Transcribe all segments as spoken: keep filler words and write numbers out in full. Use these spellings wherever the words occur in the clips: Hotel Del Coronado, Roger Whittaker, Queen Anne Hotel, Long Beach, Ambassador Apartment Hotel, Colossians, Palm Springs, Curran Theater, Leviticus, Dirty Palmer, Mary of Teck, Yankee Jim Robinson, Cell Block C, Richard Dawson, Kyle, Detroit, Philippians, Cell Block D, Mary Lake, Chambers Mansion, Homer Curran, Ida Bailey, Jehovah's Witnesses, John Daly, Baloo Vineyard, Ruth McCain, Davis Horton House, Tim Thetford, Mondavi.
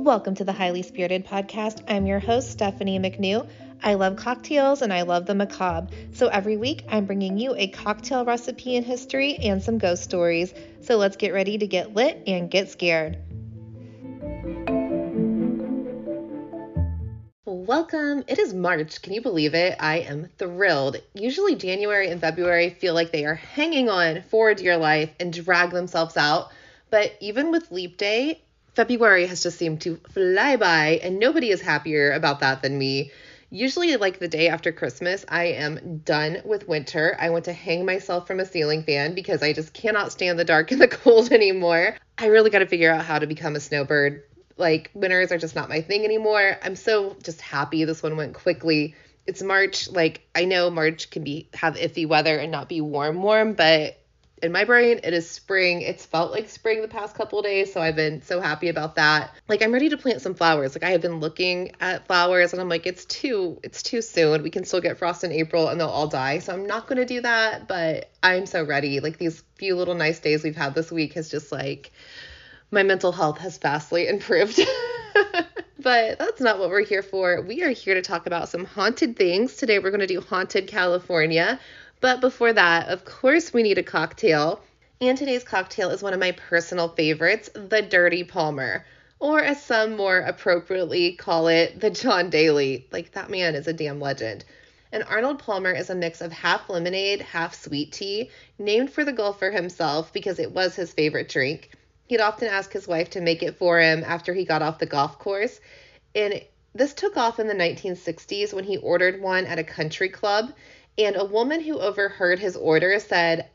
Welcome to the Highly Spirited Podcast. I'm your host, Stephanie McNew. I love cocktails and I love the macabre. So every week I'm bringing you a cocktail recipe and history and some ghost stories. So let's get ready to get lit and get scared. Welcome. It is March. Can you believe it? I am thrilled. Usually January and February feel like they are hanging on for dear life and drag themselves out. But even with leap day, February has just seemed to fly by, and nobody is happier about that than me. Usually, like the day after Christmas, I am done with winter. I want to hang myself from a ceiling fan because I just cannot stand the dark and the cold anymore. I really got to figure out how to become a snowbird. Like, winters are just not my thing anymore. I'm so just happy this one went quickly. It's March. Like, I know March can be have iffy weather and not be warm, warm, but in my brain, it is spring. It's felt like spring the past couple of days, so I've been so happy about that. Like, I'm ready to plant some flowers. Like, I have been looking at flowers, and I'm like, it's too, it's too soon. We can still get frost in April, and they'll all die, so I'm not going to do that, but I'm so ready. Like, these few little nice days we've had this week has just, like, my mental health has vastly improved. But that's not what we're here for. We are here to talk about some haunted things. Today, we're going to do Haunted California. But before that, of course, we need a cocktail. And today's cocktail is one of my personal favorites, the Dirty Palmer, or as some more appropriately call it, the John Daly. Like, that man is a damn legend. And Arnold Palmer is a mix of half lemonade, half sweet tea, named for the golfer himself because it was his favorite drink. He'd often ask his wife to make it for him after he got off the golf course. And this took off in the nineteen sixties when he ordered one at a country club. And a woman who overheard his order said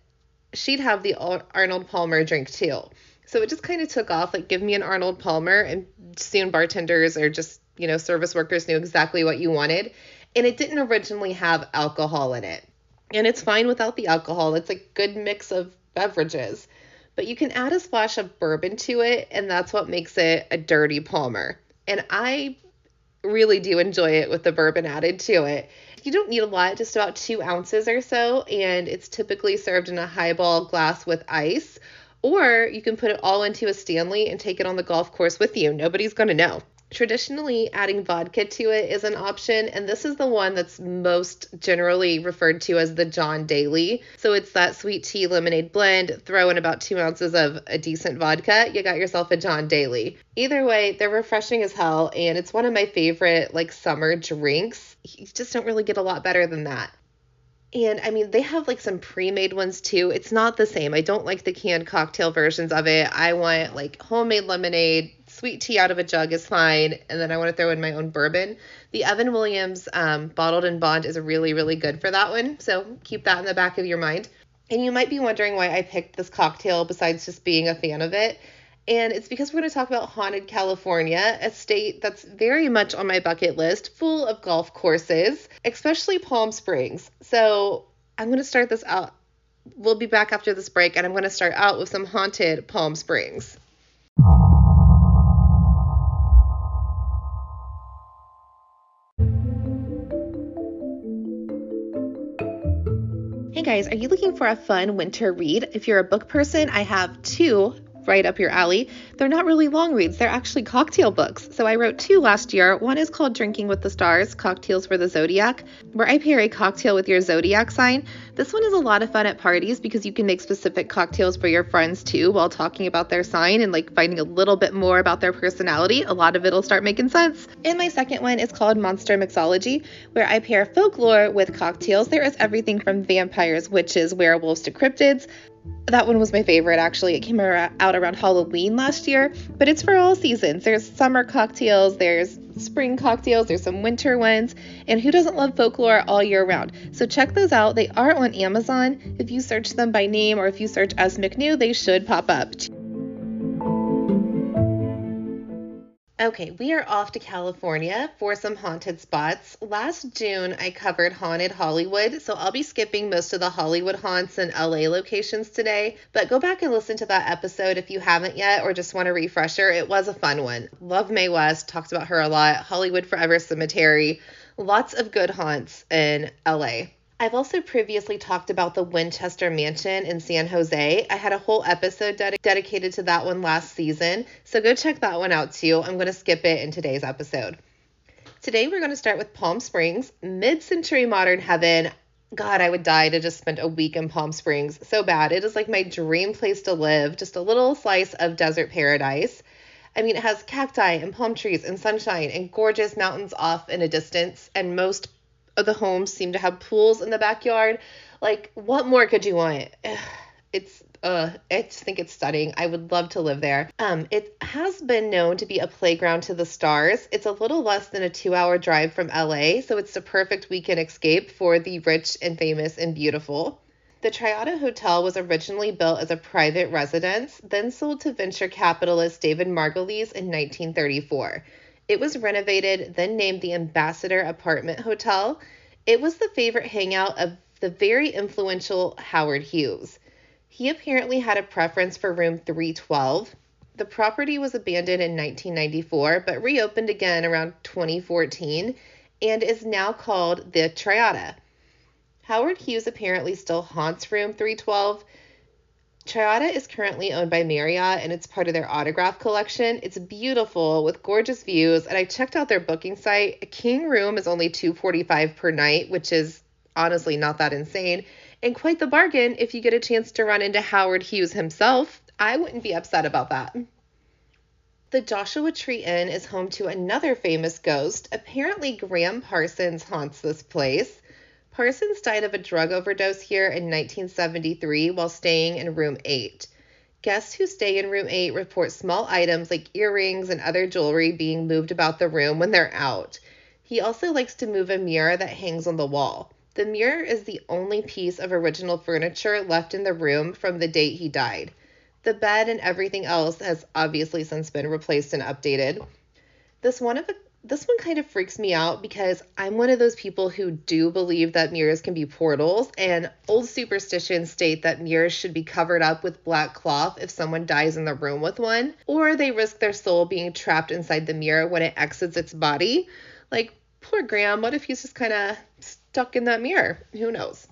she'd have the Arnold Palmer drink too. So it just kind of took off, like, give me an Arnold Palmer. And soon bartenders or just, you know, service workers knew exactly what you wanted. And it didn't originally have alcohol in it. And it's fine without the alcohol. It's a good mix of beverages. But you can add a splash of bourbon to it, and that's what makes it a Dirty Palmer. And I really do enjoy it with the bourbon added to it. You don't need a lot, just about two ounces or so, and it's typically served in a highball glass with ice, or you can put it all into a Stanley and take it on the golf course with you. Nobody's going to know. Traditionally, adding vodka to it is an option, and this is the one that's most generally referred to as the John Daly. So it's that sweet tea lemonade blend, throw in about two ounces of a decent vodka, you got yourself a John Daly. Either way, they're refreshing as hell, and it's one of my favorite, like, summer drinks. You just don't really get a lot better than that. And, I mean, they have, like, some pre-made ones, too. It's not the same. I don't like the canned cocktail versions of it. I want, like, homemade lemonade. Sweet tea out of a jug is fine, and then I want to throw in my own bourbon. The Evan Williams um, Bottled and Bond is really, really good for that one, so keep that in the back of your mind. And you might be wondering why I picked this cocktail besides just being a fan of it, and it's because we're going to talk about haunted California, a state that's very much on my bucket list, full of golf courses, especially Palm Springs. So I'm going to start this out. We'll be back after this break, and I'm going to start out with some haunted Palm Springs. Guys, are you looking for a fun winter read? If you're a book person, I have two right up your alley. They're not really long reads. They're actually cocktail books. So I wrote two last year. One is called Drinking with the Stars, Cocktails for the Zodiac, where I pair a cocktail with your zodiac sign. This one is a lot of fun at parties because you can make specific cocktails for your friends too while talking about their sign and, like, finding a little bit more about their personality. A lot of it'll start making sense. And my second one is called Monster Mixology, where I pair folklore with cocktails. There is everything from vampires, witches, werewolves to cryptids. That one was my favorite, actually. It came out around Halloween last year, but it's for all seasons. There's summer cocktails, there's spring cocktails, there's some winter ones, and who doesn't love folklore all year round? So check those out. They are on Amazon. If you search them by name or if you search S. McNew, they should pop up. Okay, we are off to California for some haunted spots. Last June, I covered Haunted Hollywood, so I'll be skipping most of the Hollywood haunts and L A locations today, but go back and listen to that episode if you haven't yet or just want a refresher. It was a fun one. Love Mae West, talked about her a lot. Hollywood Forever Cemetery, lots of good haunts in L A. I've also previously talked about the Winchester Mansion in San Jose. I had a whole episode ded- dedicated to that one last season, so go check that one out too. I'm going to skip it in today's episode. Today we're going to start with Palm Springs, mid-century modern heaven. God, I would die to just spend a week in Palm Springs so bad. It is like my dream place to live, just a little slice of desert paradise. I mean, it has cacti and palm trees and sunshine and gorgeous mountains off in a distance, and most of the homes seem to have pools in the backyard. Like, what more could you want? It's, uh, I just think it's stunning. I would love to live there. Um, it has been known to be a playground to the stars. It's a little less than a two-hour drive from L A, so it's the perfect weekend escape for the rich and famous and beautiful. The Triada Hotel was originally built as a private residence, then sold to venture capitalist David Margulies in nineteen thirty-four. It was renovated, then named the Ambassador Apartment Hotel. It was the favorite hangout of the very influential Howard Hughes. He apparently had a preference for room three twelve. The property was abandoned in nineteen ninety-four, but reopened again around twenty fourteen, and is now called the Triada. Howard Hughes apparently still haunts room three twelve. Triada is currently owned by Marriott, and it's part of their autograph collection. It's beautiful with gorgeous views, and I checked out their booking site. A king room is only two hundred forty-five dollars per night, which is honestly not that insane, and quite the bargain if you get a chance to run into Howard Hughes himself. I wouldn't be upset about that. The Joshua Tree Inn is home to another famous ghost. Apparently, Gram Parsons haunts this place. Parsons died of a drug overdose here in nineteen seventy-three while staying in room eight. Guests who stay in room eight report small items like earrings and other jewelry being moved about the room when they're out. He also likes to move a mirror that hangs on the wall. The mirror is the only piece of original furniture left in the room from the date he died. The bed and everything else has obviously since been replaced and updated. This one of a This one kind of freaks me out because I'm one of those people who do believe that mirrors can be portals, and old superstitions state that mirrors should be covered up with black cloth if someone dies in the room with one, or they risk their soul being trapped inside the mirror when it exits its body. Like, poor Graham, what if he's just kind of stuck in that mirror? Who knows?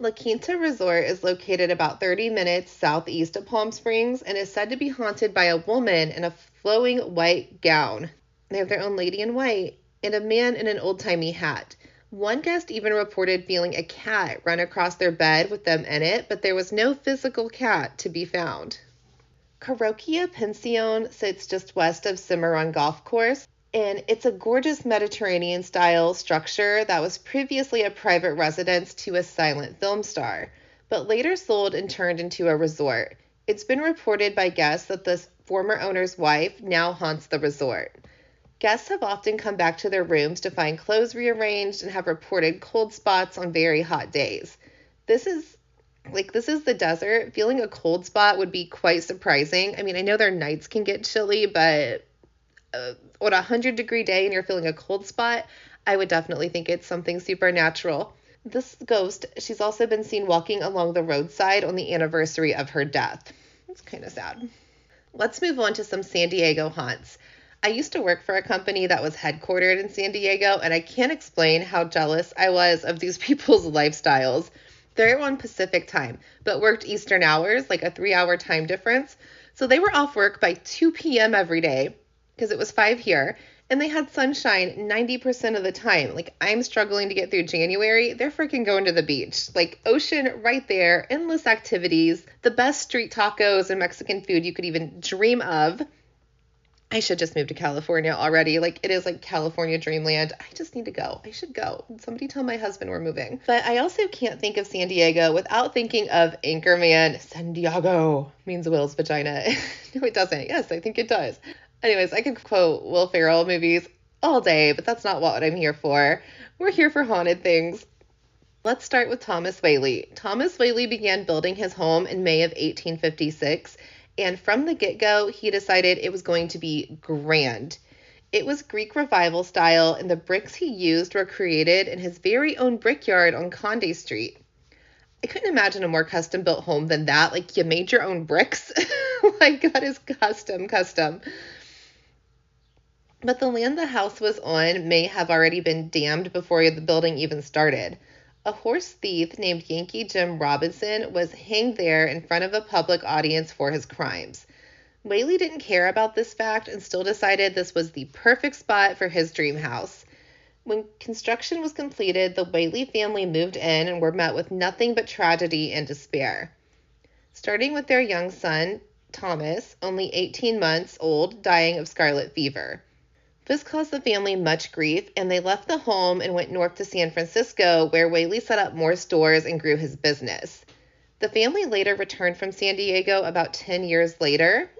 La Quinta Resort is located about thirty minutes southeast of Palm Springs and is said to be haunted by a woman in a flowing white gown. They have their own lady in white and a man in an old-timey hat. One guest even reported feeling a cat run across their bed with them in it, but there was no physical cat to be found. Caroquia Pension sits just west of Cimarron Golf Course, and it's a gorgeous Mediterranean-style structure that was previously a private residence to a silent film star, but later sold and turned into a resort. It's been reported by guests that the former owner's wife now haunts the resort. Guests have often come back to their rooms to find clothes rearranged and have reported cold spots on very hot days. This is, like, this is the desert. Feeling a cold spot would be quite surprising. I mean, I know their nights can get chilly, but uh, on a one hundred degree day and you're feeling a cold spot, I would definitely think it's something supernatural. This ghost, she's also been seen walking along the roadside on the anniversary of her death. It's kind of sad. Let's move on to some San Diego haunts. I used to work for a company that was headquartered in San Diego, and I can't explain how jealous I was of these people's lifestyles. They're on Pacific time, but worked Eastern hours, like a three-hour time difference. So they were off work by two p.m. every day, because it was five here, and they had sunshine ninety percent of the time. Like, I'm struggling to get through January. They're freaking going to the beach. Like, ocean right there, endless activities, the best street tacos and Mexican food you could even dream of. I should just move to California already. Like, it is like California dreamland. I just need to go. I should go. Somebody tell my husband we're moving. But I also can't think of San Diego without thinking of Anchorman. San Diego means Will's vagina. No, it doesn't. Yes, I think it does. Anyways, I could quote Will Ferrell movies all day, but that's not what I'm here for. We're here for haunted things. Let's start with Thomas Whaley. Thomas Whaley began building his home in May of eighteen fifty-six, and from the get-go, he decided it was going to be grand. It was Greek Revival style, and the bricks he used were created in his very own brickyard on Conde Street. I couldn't imagine a more custom-built home than that. Like, you made your own bricks. Like, that is custom, custom. But the land the house was on may have already been damned before the building even started. A horse thief named Yankee Jim Robinson was hanged there in front of a public audience for his crimes. Whaley didn't care about this fact and still decided this was the perfect spot for his dream house. When construction was completed, the Whaley family moved in and were met with nothing but tragedy and despair. Starting with their young son, Thomas, only eighteen months old, dying of scarlet fever. This caused the family much grief, and they left the home and went north to San Francisco, where Whaley set up more stores and grew his business. The family later returned from San Diego about ten years later,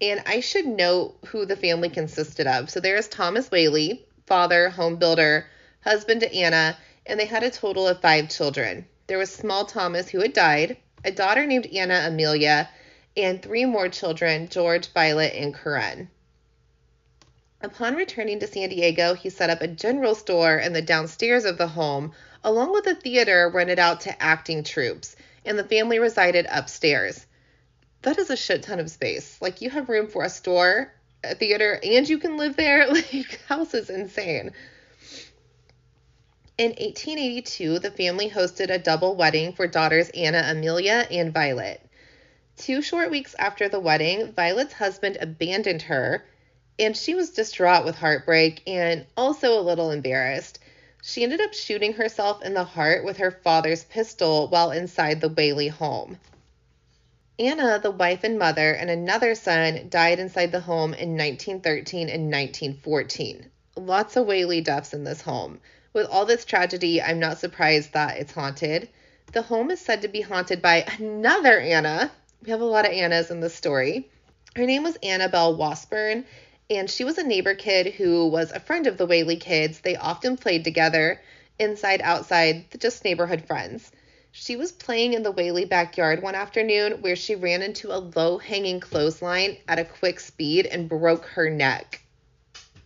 and I should note who the family consisted of. So there is Thomas Whaley, father, home builder, husband to Anna, and they had a total of five children. There was small Thomas, who had died, a daughter named Anna Amelia, and three more children, George, Violet, and Corinne. Upon returning to San Diego, he set up a general store in the downstairs of the home, along with a theater rented out to acting troupes, and the family resided upstairs. That is a shit ton of space. Like, you have room for a store, a theater, and you can live there. Like, house is insane. In eighteen eighty-two, the family hosted a double wedding for daughters Anna Amelia and Violet. Two short weeks after the wedding, Violet's husband abandoned her, and she was distraught with heartbreak and also a little embarrassed. She ended up shooting herself in the heart with her father's pistol while inside the Whaley home. Anna, the wife and mother, and another son died inside the home in nineteen thirteen and nineteen fourteen. Lots of Whaley deaths in this home. With all this tragedy, I'm not surprised that it's haunted. The home is said to be haunted by another Anna. We have a lot of Annas in this story. Her name was Annabelle Washburn, and she was a neighbor kid who was a friend of the Whaley kids. They often played together, inside, outside, just neighborhood friends. She was playing in the Whaley backyard one afternoon where she ran into a low-hanging clothesline at a quick speed and broke her neck.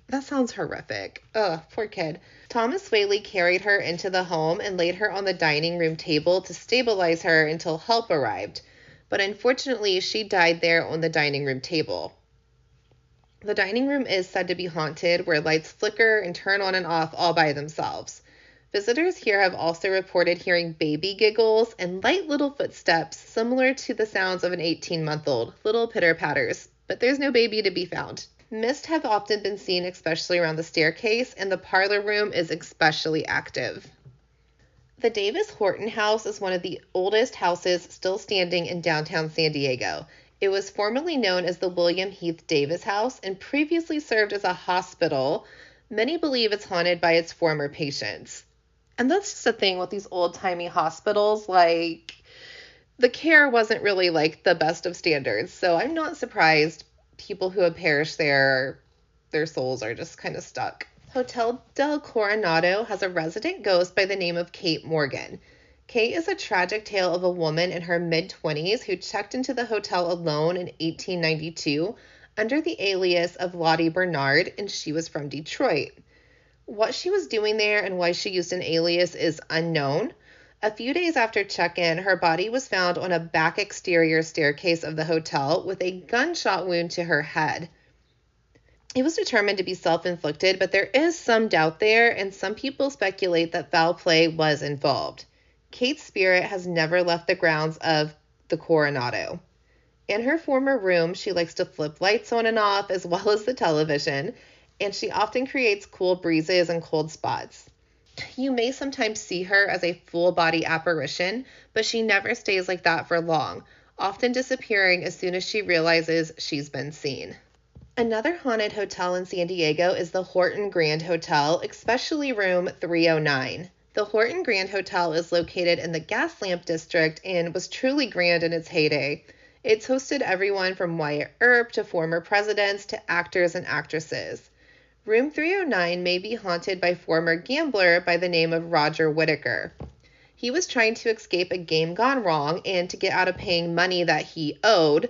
That sounds horrific. Ugh, poor kid. Thomas Whaley carried her into the home and laid her on the dining room table to stabilize her until help arrived. But unfortunately, she died there on the dining room table. The dining room is said to be haunted, where lights flicker and turn on and off all by themselves. Visitors here have also reported hearing baby giggles and light little footsteps similar to the sounds of an eighteen-month-old, little pitter-patters, but there's no baby to be found. Mist have often been seen, especially around the staircase, and the parlor room is especially active. The Davis Horton House is one of the oldest houses still standing in downtown San Diego. It was formerly known as the William Heath Davis House and previously served as a hospital. Many believe it's haunted by its former patients. And that's just a thing with these old-timey hospitals. Like, the care wasn't really, like, the best of standards. So I'm not surprised people who have perished there, their souls are just kind of stuck. Hotel del Coronado has a resident ghost by the name of Kate Morgan. Kate is a tragic tale of a woman in her mid-twenties who checked into the hotel alone in eighteen ninety-two under the alias of Lottie Bernard, and she was from Detroit. What she was doing there and why she used an alias is unknown. A few days after check-in, her body was found on a back exterior staircase of the hotel with a gunshot wound to her head. It was determined to be self-inflicted, but there is some doubt there, and some people speculate that foul play was involved. Kate's spirit has never left the grounds of the Coronado. In her former room, she likes to flip lights on and off, as well as the television, and she often creates cool breezes and cold spots. You may sometimes see her as a full-body apparition, but she never stays like that for long, often disappearing as soon as she realizes she's been seen. Another haunted hotel in San Diego is the Horton Grand Hotel, especially room three oh nine. The Horton Grand Hotel is located in the Gaslamp District and was truly grand in its heyday. It's hosted everyone from Wyatt Earp to former presidents to actors and actresses. Room three oh nine may be haunted by former gambler by the name of Roger Whittaker. He was trying to escape a game gone wrong and to get out of paying money that he owed,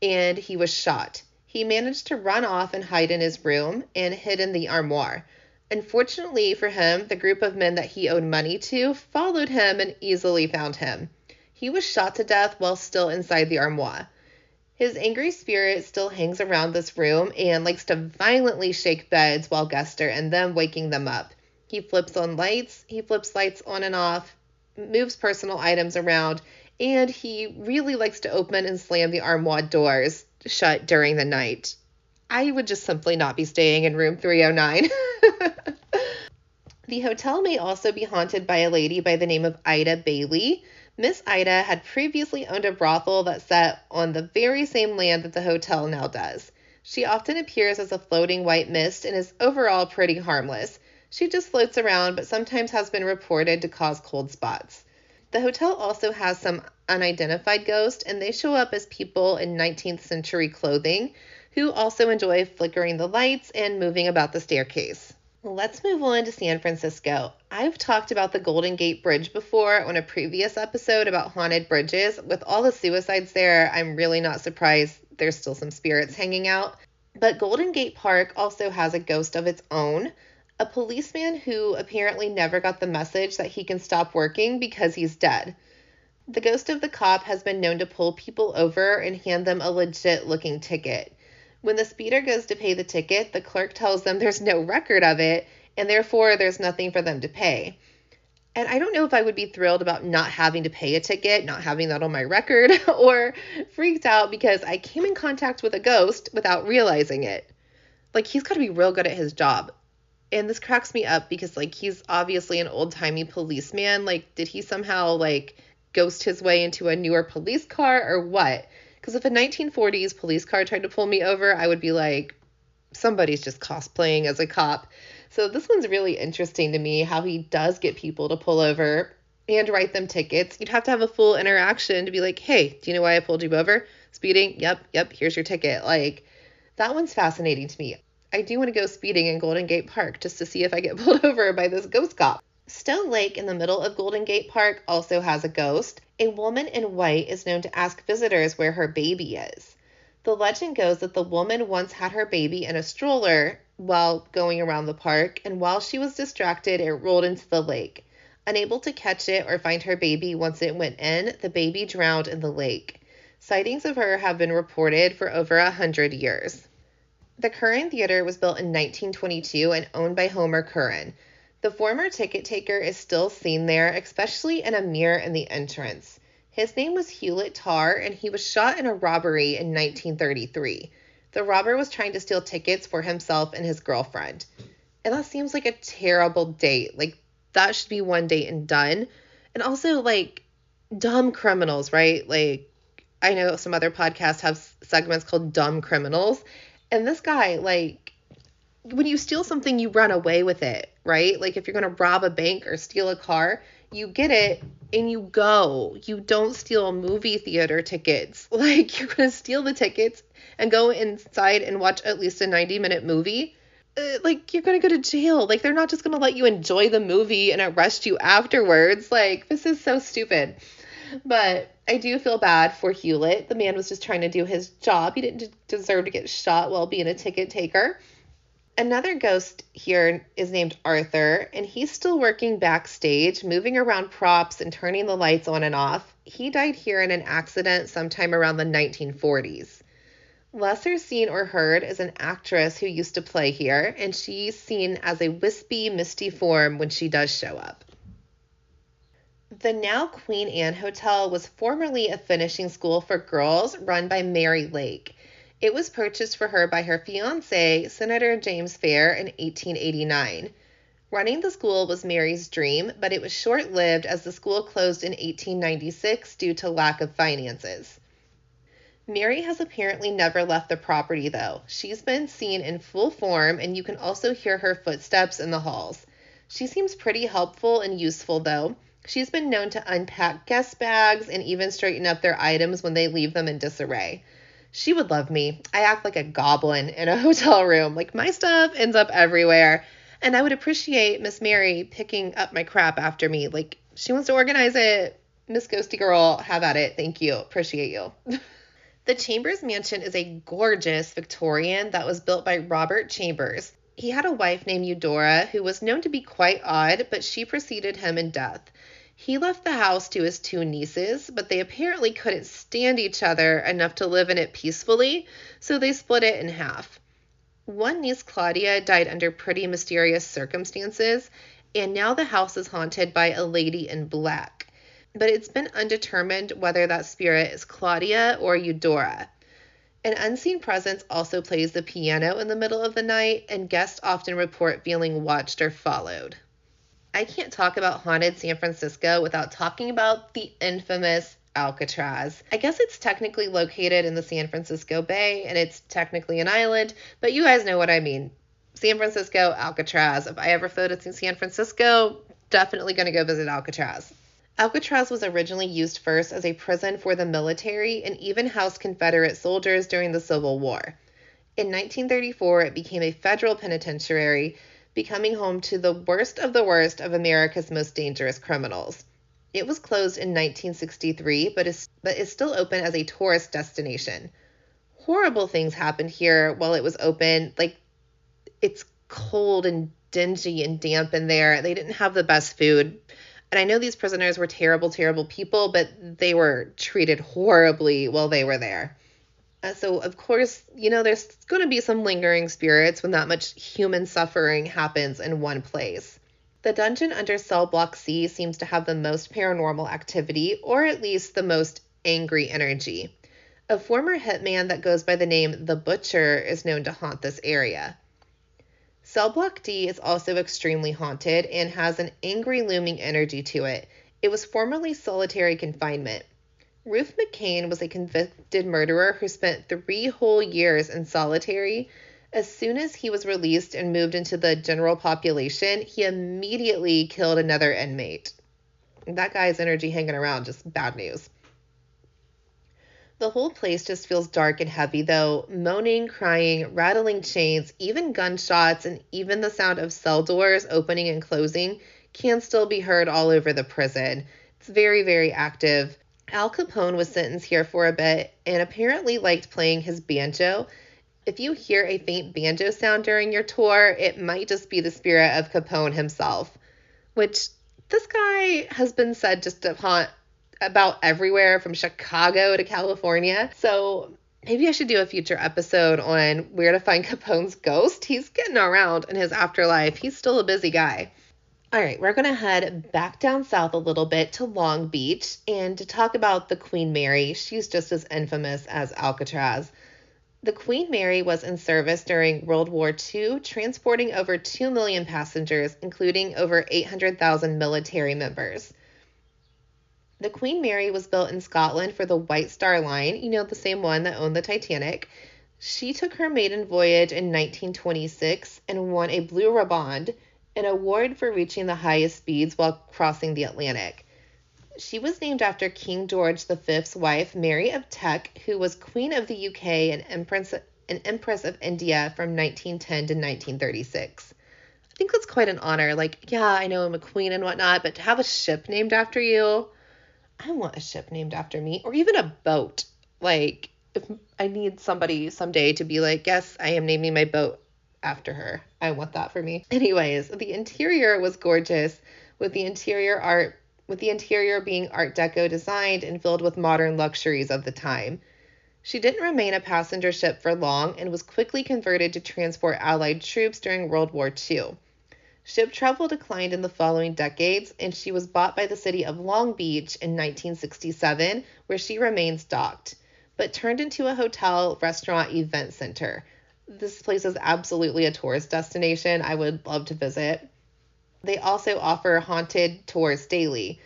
and he was shot. He managed to run off and hide in his room and hid in the armoire. Unfortunately for him, the group of men that he owed money to followed him and easily found him. He was shot to death while still inside the armoire. His angry spirit still hangs around this room and likes to violently shake beds while guests are in them, waking them up. He flips on lights, he flips lights on and off, moves personal items around, and he really likes to open and slam the armoire doors shut during the night. I would just simply not be staying in room three oh nine. The hotel may also be haunted by a lady by the name of Ida Bailey. Miss Ida had previously owned a brothel that sat on the very same land that the hotel now does. She often appears as a floating white mist and is overall pretty harmless. She just floats around, but sometimes has been reported to cause cold spots. The hotel also has some unidentified ghosts, and they show up as people in nineteenth century clothing who also enjoy flickering the lights and moving about the staircase. Let's move on to San Francisco. I've talked about the Golden Gate Bridge before on a previous episode about haunted bridges. With all the suicides there, I'm really not surprised there's still some spirits hanging out. But Golden Gate Park also has a ghost of its own. A policeman who apparently never got the message that he can stop working because he's dead. The ghost of the cop has been known to pull people over and hand them a legit-looking ticket. When the speeder goes to pay the ticket, the clerk tells them there's no record of it, and therefore there's nothing for them to pay. And I don't know if I would be thrilled about not having to pay a ticket, not having that on my record, or freaked out because I came in contact with a ghost without realizing it. Like, he's got to be real good at his job. And this cracks me up because, like, he's obviously an old-timey policeman. Like, did he somehow, like, ghost his way into a newer police car or what? Because if a nineteen forties police car tried to pull me over, I would be like, somebody's just cosplaying as a cop. So this one's really interesting to me, how he does get people to pull over and write them tickets. You'd have to have a full interaction to be like, hey, do you know why I pulled you over? Speeding? Yep, yep, here's your ticket. Like, that one's fascinating to me. I do want to go speeding in Golden Gate Park just to see if I get pulled over by this ghost cop. Stone Lake in the middle of Golden Gate Park also has a ghost. A woman in white is known to ask visitors where her baby is. The legend goes that the woman once had her baby in a stroller while going around the park, and while she was distracted, it rolled into the lake. Unable to catch it or find her baby once it went in, the baby drowned in the lake. Sightings of her have been reported for over a hundred years. The Curran Theater was built in nineteen twenty-two and owned by Homer Curran. The former ticket taker is still seen there, especially in a mirror in the entrance. His name was Hewlett Tarr, and he was shot in a robbery in nineteen thirty-three. The robber was trying to steal tickets for himself and his girlfriend. And that seems like a terrible date. Like, that should be one date and done. And also, like, dumb criminals, right? Like, I know some other podcasts have segments called Dumb Criminals. And this guy, like, when you steal something, you run away with it. Right? Like, if you're going to rob a bank or steal a car, you get it and you go. You don't steal movie theater tickets. Like, you're going to steal the tickets and go inside and watch at least a ninety minute movie. Uh, like, you're going to go to jail. Like, they're not just going to let you enjoy the movie and arrest you afterwards. Like, this is so stupid. But I do feel bad for Hewlett. The man was just trying to do his job. He didn't deserve to get shot while being a ticket taker. Another ghost here is named Arthur, and he's still working backstage, moving around props and turning the lights on and off. He died here in an accident sometime around the nineteen forties. Lesser seen or heard is an actress who used to play here, and she's seen as a wispy, misty form when she does show up. The now Queen Anne Hotel was formerly a finishing school for girls run by Mary Lake. It was purchased for her by her fiancé, Senator James Fair, in eighteen eighty-nine. Running the school was Mary's dream, but it was short-lived as the school closed in eighteen ninety-six due to lack of finances. Mary has apparently never left the property, though. She's been seen in full form, and you can also hear her footsteps in the halls. She seems pretty helpful and useful, though. She's been known to unpack guest bags and even straighten up their items when they leave them in disarray. She would love me. I act like a goblin in a hotel room. Like, my stuff ends up everywhere. And I would appreciate Miss Mary picking up my crap after me. Like, she wants to organize it. Miss Ghosty Girl, have at it. Thank you. Appreciate you. The Chambers Mansion is a gorgeous Victorian that was built by Robert Chambers. He had a wife named Eudora who was known to be quite odd, but she preceded him in death. He left the house to his two nieces, but they apparently couldn't stand each other enough to live in it peacefully, so they split it in half. One niece, Claudia, died under pretty mysterious circumstances, and now the house is haunted by a lady in black. But it's been undetermined whether that spirit is Claudia or Eudora. An unseen presence also plays the piano in the middle of the night, and guests often report feeling watched or followed. I can't talk about haunted San Francisco without talking about the infamous Alcatraz. I guess it's technically located in the San Francisco Bay, and it's technically an island, but you guys know what I mean. San Francisco, Alcatraz. If I ever floated in San Francisco, definitely going to go visit Alcatraz. Alcatraz was originally used first as a prison for the military and even housed Confederate soldiers during the Civil War. In nineteen thirty-four, it became a federal penitentiary, becoming home to the worst of the worst of America's most dangerous criminals. It was closed in nineteen sixty-three, but is, but is still open as a tourist destination. Horrible things happened here while it was open. Like, it's cold and dingy and damp in there. They didn't have the best food. And I know these prisoners were terrible, terrible people, but they were treated horribly while they were there. Uh, so, of course, you know, there's going to be some lingering spirits when that much human suffering happens in one place. The dungeon under cell block C seems to have the most paranormal activity, or at least the most angry energy. A former hitman that goes by the name The Butcher is known to haunt this area. Cell block D is also extremely haunted and has an angry looming energy to it. It was formerly solitary confinement. Ruth McCain was a convicted murderer who spent three whole years in solitary. As soon as he was released and moved into the general population, he immediately killed another inmate. That guy's energy hanging around, just bad news. The whole place just feels dark and heavy, though. Moaning, crying, rattling chains, even gunshots, and even the sound of cell doors opening and closing can still be heard all over the prison. It's very, very active. Al Capone was sentenced here for a bit and apparently liked playing his banjo. If you hear a faint banjo sound during your tour, it might just be the spirit of Capone himself, which this guy has been said just to haunt about everywhere from Chicago to California. So maybe I should do a future episode on where to find Capone's ghost. He's getting around in his afterlife. He's still a busy guy. All right, we're going to head back down south a little bit to Long Beach and to talk about the Queen Mary. She's just as infamous as Alcatraz. The Queen Mary was in service during World War Two, transporting over two million passengers, including over eight hundred thousand military members. The Queen Mary was built in Scotland for the White Star Line, you know, the same one that owned the Titanic. She took her maiden voyage in nineteen twenty-six and won a Blue Riband, an award for reaching the highest speeds while crossing the Atlantic. She was named after King George the Fifth's wife, Mary of Teck, who was Queen of the U K and Empress, an Empress of India from nineteen ten to nineteen thirty-six. I think that's quite an honor. Like, yeah, I know I'm a queen and whatnot, but to have a ship named after you... I want a ship named after me, or even a boat. Like, if I need somebody someday to be like, yes, I am naming my boat after her. I want that for me. Anyways, the interior was gorgeous, with the interior art, with the interior being Art Deco designed and filled with modern luxuries of the time. She didn't remain a passenger ship for long and was quickly converted to transport Allied troops during World War Two. Ship travel declined in the following decades, and she was bought by the city of Long Beach in nineteen sixty-seven, where she remains docked, but turned into a hotel, restaurant, event center. This place is absolutely a tourist destination. I would love to visit. They also offer haunted tours daily.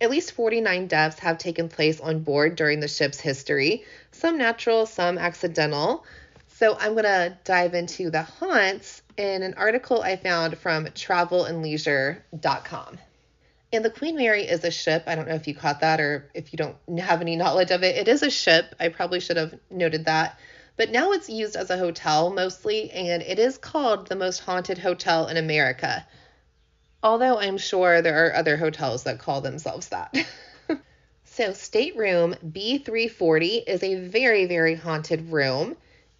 At least forty-nine deaths have taken place on board during the ship's history, some natural, some accidental. So I'm going to dive into the haunts in an article I found from travel and leisure dot com. And the Queen Mary is a ship. I don't know if you caught that or if you don't have any knowledge of it. It is a ship. I probably should have noted that. But now it's used as a hotel mostly, and it is called the most haunted hotel in America. Although I'm sure there are other hotels that call themselves that. So stateroom B three forty is a very, very haunted room.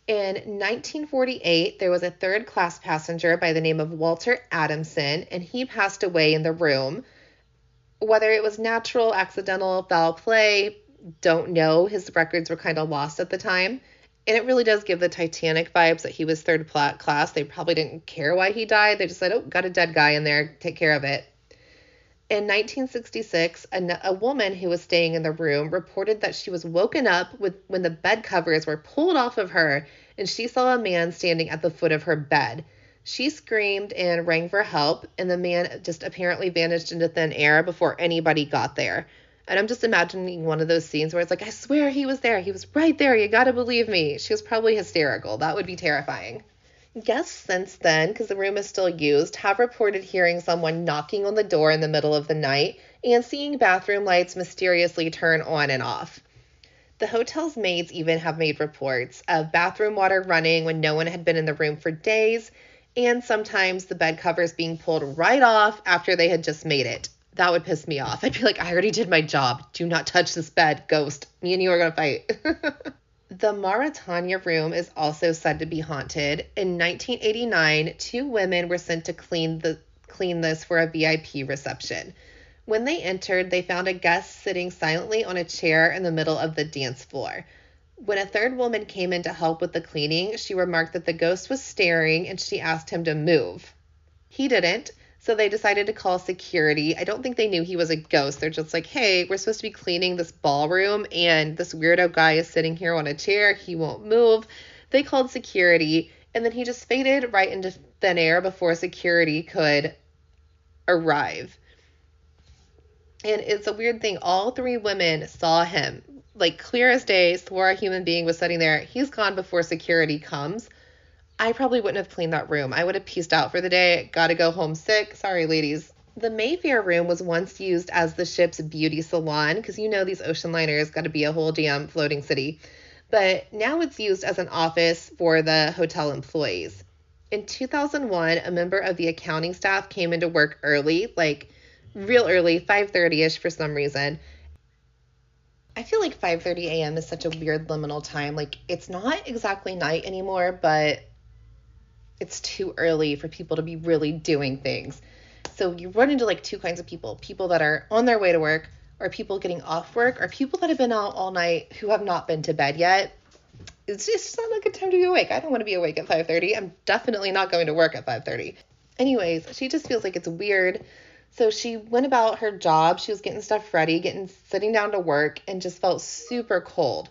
In nineteen forty-eight, there was a third-class passenger by the name of Walter Adamson, and he passed away in the room. Whether it was natural, accidental, foul play, don't know. His records were kind of lost at the time. And it really does give the Titanic vibes that he was third class. They probably didn't care why he died. They just said, oh, got a dead guy in there. Take care of it. In nineteen sixty-six, a, a woman who was staying in the room reported that she was woken up with, when the bed covers were pulled off of her, and she saw a man standing at the foot of her bed. She screamed and rang for help, and the man just apparently vanished into thin air before anybody got there. And I'm just imagining one of those scenes where it's like, I swear he was there. He was right there. You got to believe me. She was probably hysterical. That would be terrifying. Guests since then, because the room is still used, have reported hearing someone knocking on the door in the middle of the night and seeing bathroom lights mysteriously turn on and off. The hotel's maids even have made reports of bathroom water running when no one had been in the room for days, and sometimes the bed covers being pulled right off after they had just made it. That would piss me off. I'd be like, I already did my job. Do not touch this bed, ghost. Me and you are going to fight. The Mauretania room is also said to be haunted. In nineteen eighty-nine, two women were sent to clean the clean this for a V I P reception. When they entered, they found a guest sitting silently on a chair in the middle of the dance floor. When a third woman came in to help with the cleaning, she remarked that the ghost was staring, and she asked him to move. He didn't. So they decided to call security. I don't think they knew he was a ghost. They're just like, hey, we're supposed to be cleaning this ballroom, and this weirdo guy is sitting here on a chair. He won't move. They called security, and then he just faded right into thin air before security could arrive. And it's a weird thing. All three women saw him, like clear as day, swore a human being was sitting there. He's gone before security comes. I probably wouldn't have cleaned that room. I would have peaced out for the day. Gotta go home sick. Sorry, ladies. The Mayfair room was once used as the ship's beauty salon, because you know these ocean liners got to be a whole damn floating city. But now it's used as an office for the hotel employees. In two thousand one, a member of the accounting staff came into work early, like real early, five thirty-ish for some reason. I feel like five thirty a.m. is such a weird liminal time. Like, it's not exactly night anymore, but it's too early for people to be really doing things. So you run into like two kinds of people, people that are on their way to work, or people getting off work, or people that have been out all night who have not been to bed yet. It's just not a good time to be awake. I don't want to be awake at five thirty. I'm definitely not going to work at five thirty. Anyways, she just feels like it's weird. So she went about her job. She was getting stuff ready, getting sitting down to work, and just felt super cold.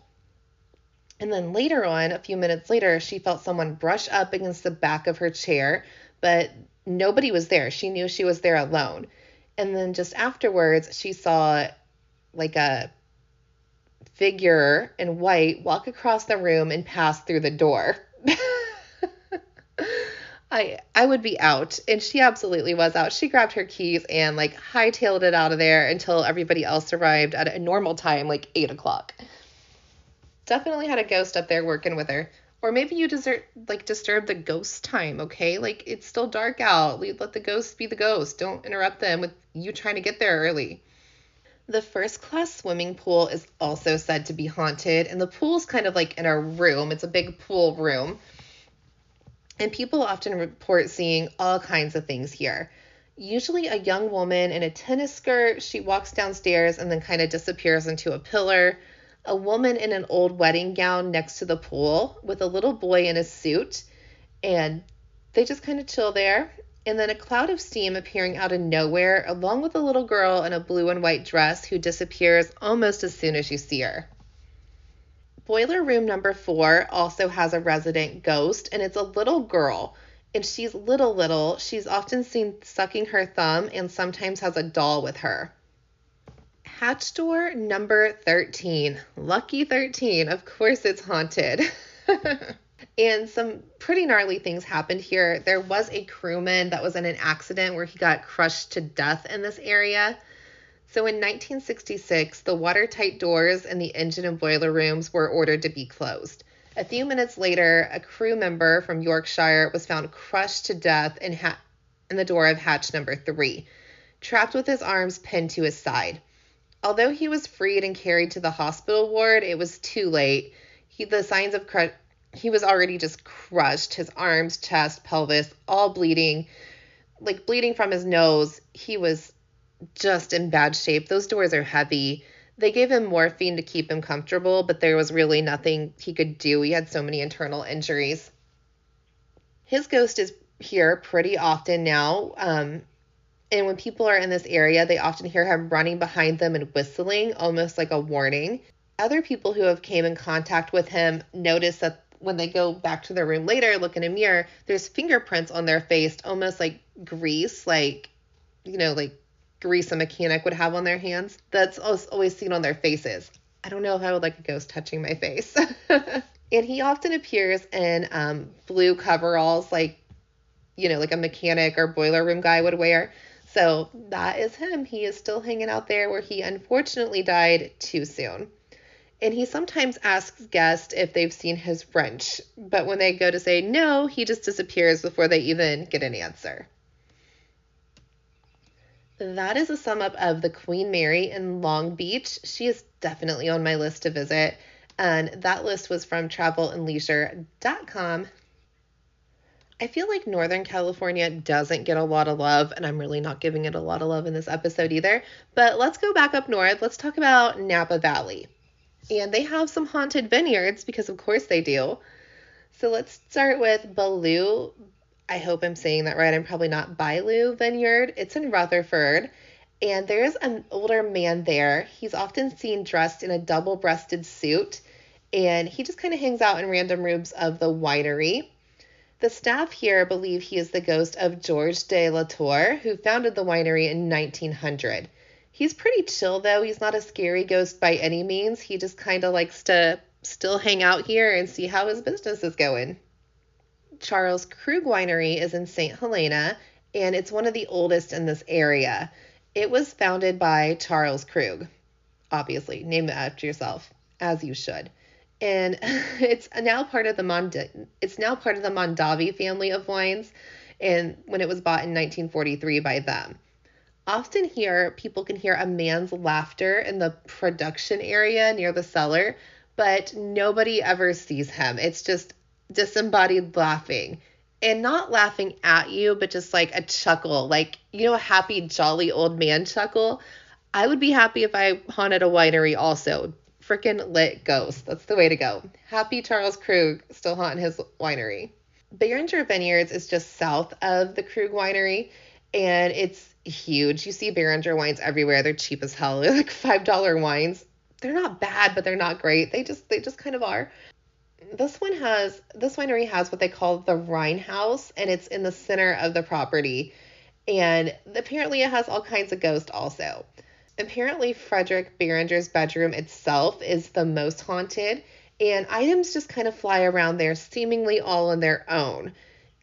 And then later on, a few minutes later, she felt someone brush up against the back of her chair, but nobody was there. She knew she was there alone. And then just afterwards, she saw like a figure in white walk across the room and pass through the door. I I would be out. And she absolutely was out. She grabbed her keys and like hightailed it out of there until everybody else arrived at a normal time, like eight o'clock. Definitely had a ghost up there working with her. Or maybe you desert, like disturb the ghost time, okay? Like, it's still dark out. Let the ghost be the ghost. Don't interrupt them with you trying to get there early. The first-class swimming pool is also said to be haunted, and the pool's kind of like in a room. It's a big pool room. And people often report seeing all kinds of things here. Usually a young woman in a tennis skirt, she walks downstairs and then kind of disappears into a pillar. A woman in an old wedding gown next to the pool with a little boy in a suit, and they just kind of chill there. And then a cloud of steam appearing out of nowhere, along with a little girl in a blue and white dress who disappears almost as soon as you see her. Boiler room number four also has a resident ghost, and it's a little girl, and she's little little. She's often seen sucking her thumb and sometimes has a doll with her. Hatch door number thirteen, lucky thirteen, of course it's haunted. And some pretty gnarly things happened here. There was a crewman that was in an accident where he got crushed to death in this area. So in nineteen sixty-six, the watertight doors in the engine and boiler rooms were ordered to be closed. A few minutes later, a crew member from Yorkshire was found crushed to death in, ha- in the door of hatch number three, trapped with his arms pinned to his side. Although he was freed and carried to the hospital ward, it was too late. He, the signs of cru- he was already just crushed, his arms, chest, pelvis, all bleeding, like bleeding from his nose. He was just in bad shape. Those doors are heavy. They gave him morphine to keep him comfortable, but there was really nothing he could do. He had so many internal injuries. His ghost is here pretty often now. Um, and when people are in this area, they often hear him running behind them and whistling, almost like a warning. Other people who have came in contact with him notice that when they go back to their room later, look in a mirror, there's fingerprints on their face, almost like grease, like, you know, like grease a mechanic would have on their hands. That's always seen on their faces. I don't know if I would like a ghost touching my face. And he often appears in um, blue coveralls, like, you know, like a mechanic or boiler room guy would wear. So that is him. He is still hanging out there where he unfortunately died too soon. And he sometimes asks guests if they've seen his wrench, but when they go to say no, he just disappears before they even get an answer. That is a sum up of the Queen Mary in Long Beach. She is definitely on my list to visit, and that list was from travel and leisure dot com. I feel like Northern California doesn't get a lot of love, and I'm really not giving it a lot of love in this episode either, but let's go back up north. Let's talk about Napa Valley. And they have some haunted vineyards, because of course they do. So let's start with Baloo. I hope I'm saying that right. I'm probably not. Baloo Vineyard. It's in Rutherford. And there's an older man there. He's often seen dressed in a double-breasted suit. And he just kind of hangs out in random rooms of the winery. The staff here believe he is the ghost of George de la Tour, who founded the winery in nineteen hundred. He's pretty chill, though. He's not a scary ghost by any means. He just kind of likes to still hang out here and see how his business is going. Charles Krug Winery is in Saint Helena, and it's one of the oldest in this area. It was founded by Charles Krug. Obviously, name it after yourself, as you should. And it's now part of the Mond- it's now part of the Mondavi family of wines, and when it was bought in nineteen forty-three by them. Often here, people can hear a man's laughter in the production area near the cellar, but nobody ever sees him. It's just disembodied laughing, and not laughing at you, but just like a chuckle, like, you know, a happy, jolly old man chuckle. I would be happy if I haunted a winery also. Freaking lit ghost. That's the way to go. Happy Charles Krug still haunting his winery. Behringer Vineyards is just south of the Krug Winery, and it's huge. You see Behringer wines everywhere. They're cheap as hell. They're like five dollar wines. They're not bad, but they're not great. They just, they just kind of are. This one has, this winery has what they call the Rhine House, and it's in the center of the property. And apparently it has all kinds of ghosts also. Apparently Frederick Behringer's bedroom itself is the most haunted, and items just kind of fly around there, seemingly all on their own.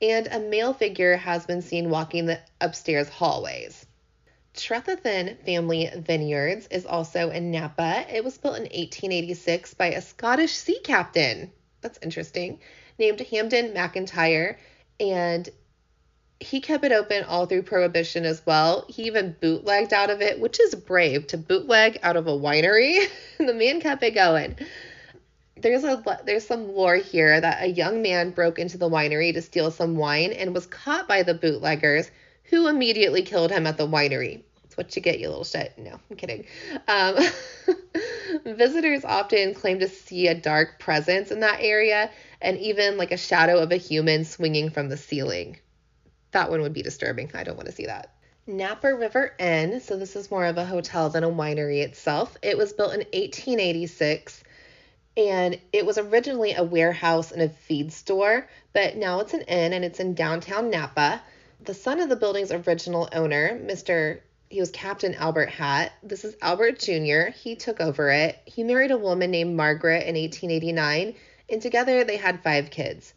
And a male figure has been seen walking the upstairs hallways. Trefethen Family Vineyards is also in Napa. It was built in eighteen eighty-six by a Scottish sea captain. That's interesting. Named Hamden McIntyre. And he kept it open all through Prohibition as well. He even bootlegged out of it, which is brave, to bootleg out of a winery. The man kept it going. There's a there's some lore here that a young man broke into the winery to steal some wine and was caught by the bootleggers, who immediately killed him at the winery. That's what you get, you little shit. No, I'm kidding. Um, visitors often claim to see a dark presence in that area, and even like a shadow of a human swinging from the ceiling. That one would be disturbing. I don't want to see that. Napa River Inn. So this is more of a hotel than a winery itself. It was built in eighteen eighty-six. And it was originally a warehouse and a feed store, but now it's an inn, and it's in downtown Napa. The son of the building's original owner, Mister he was Captain Albert Hatt. This is Albert Junior He took over it. He married a woman named Margaret in eighteen eighty-nine, and together they had five kids.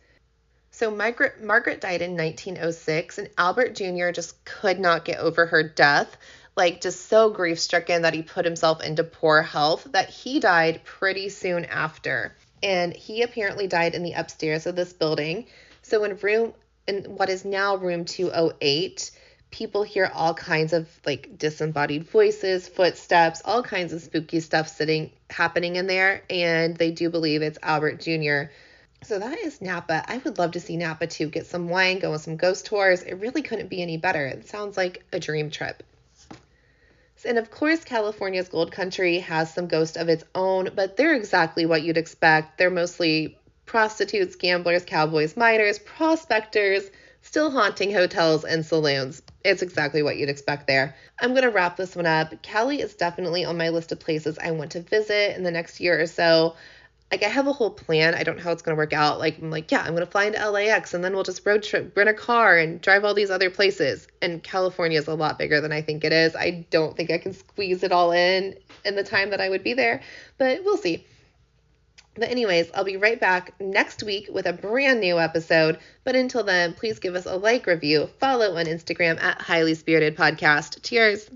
So Margaret, Margaret died in nineteen oh six, and Albert Junior just could not get over her death. Like, just so grief-stricken that he put himself into poor health, that he died pretty soon after. And he apparently died in the upstairs of this building. So in room, in what is now room two oh eight, people hear all kinds of, like, disembodied voices, footsteps, all kinds of spooky stuff sitting, happening in there. And they do believe it's Albert Junior So that is Napa. I would love to see Napa, too. Get some wine, go on some ghost tours. It really couldn't be any better. It sounds like a dream trip. And of course, California's Gold Country has some ghosts of its own, but they're exactly what you'd expect. They're mostly prostitutes, gamblers, cowboys, miners, prospectors, still haunting hotels and saloons. It's exactly what you'd expect there. I'm going to wrap this one up. Cali is definitely on my list of places I want to visit in the next year or so. Like, I have a whole plan. I don't know how it's going to work out. Like, I'm like, yeah, I'm going to fly into L A X, and then we'll just road trip, rent a car, and drive all these other places. And California is a lot bigger than I think it is. I don't think I can squeeze it all in in the time that I would be there, but we'll see. But anyways, I'll be right back next week with a brand new episode. But until then, please give us a like, review, follow on Instagram at Highly Spirited Podcast. Cheers.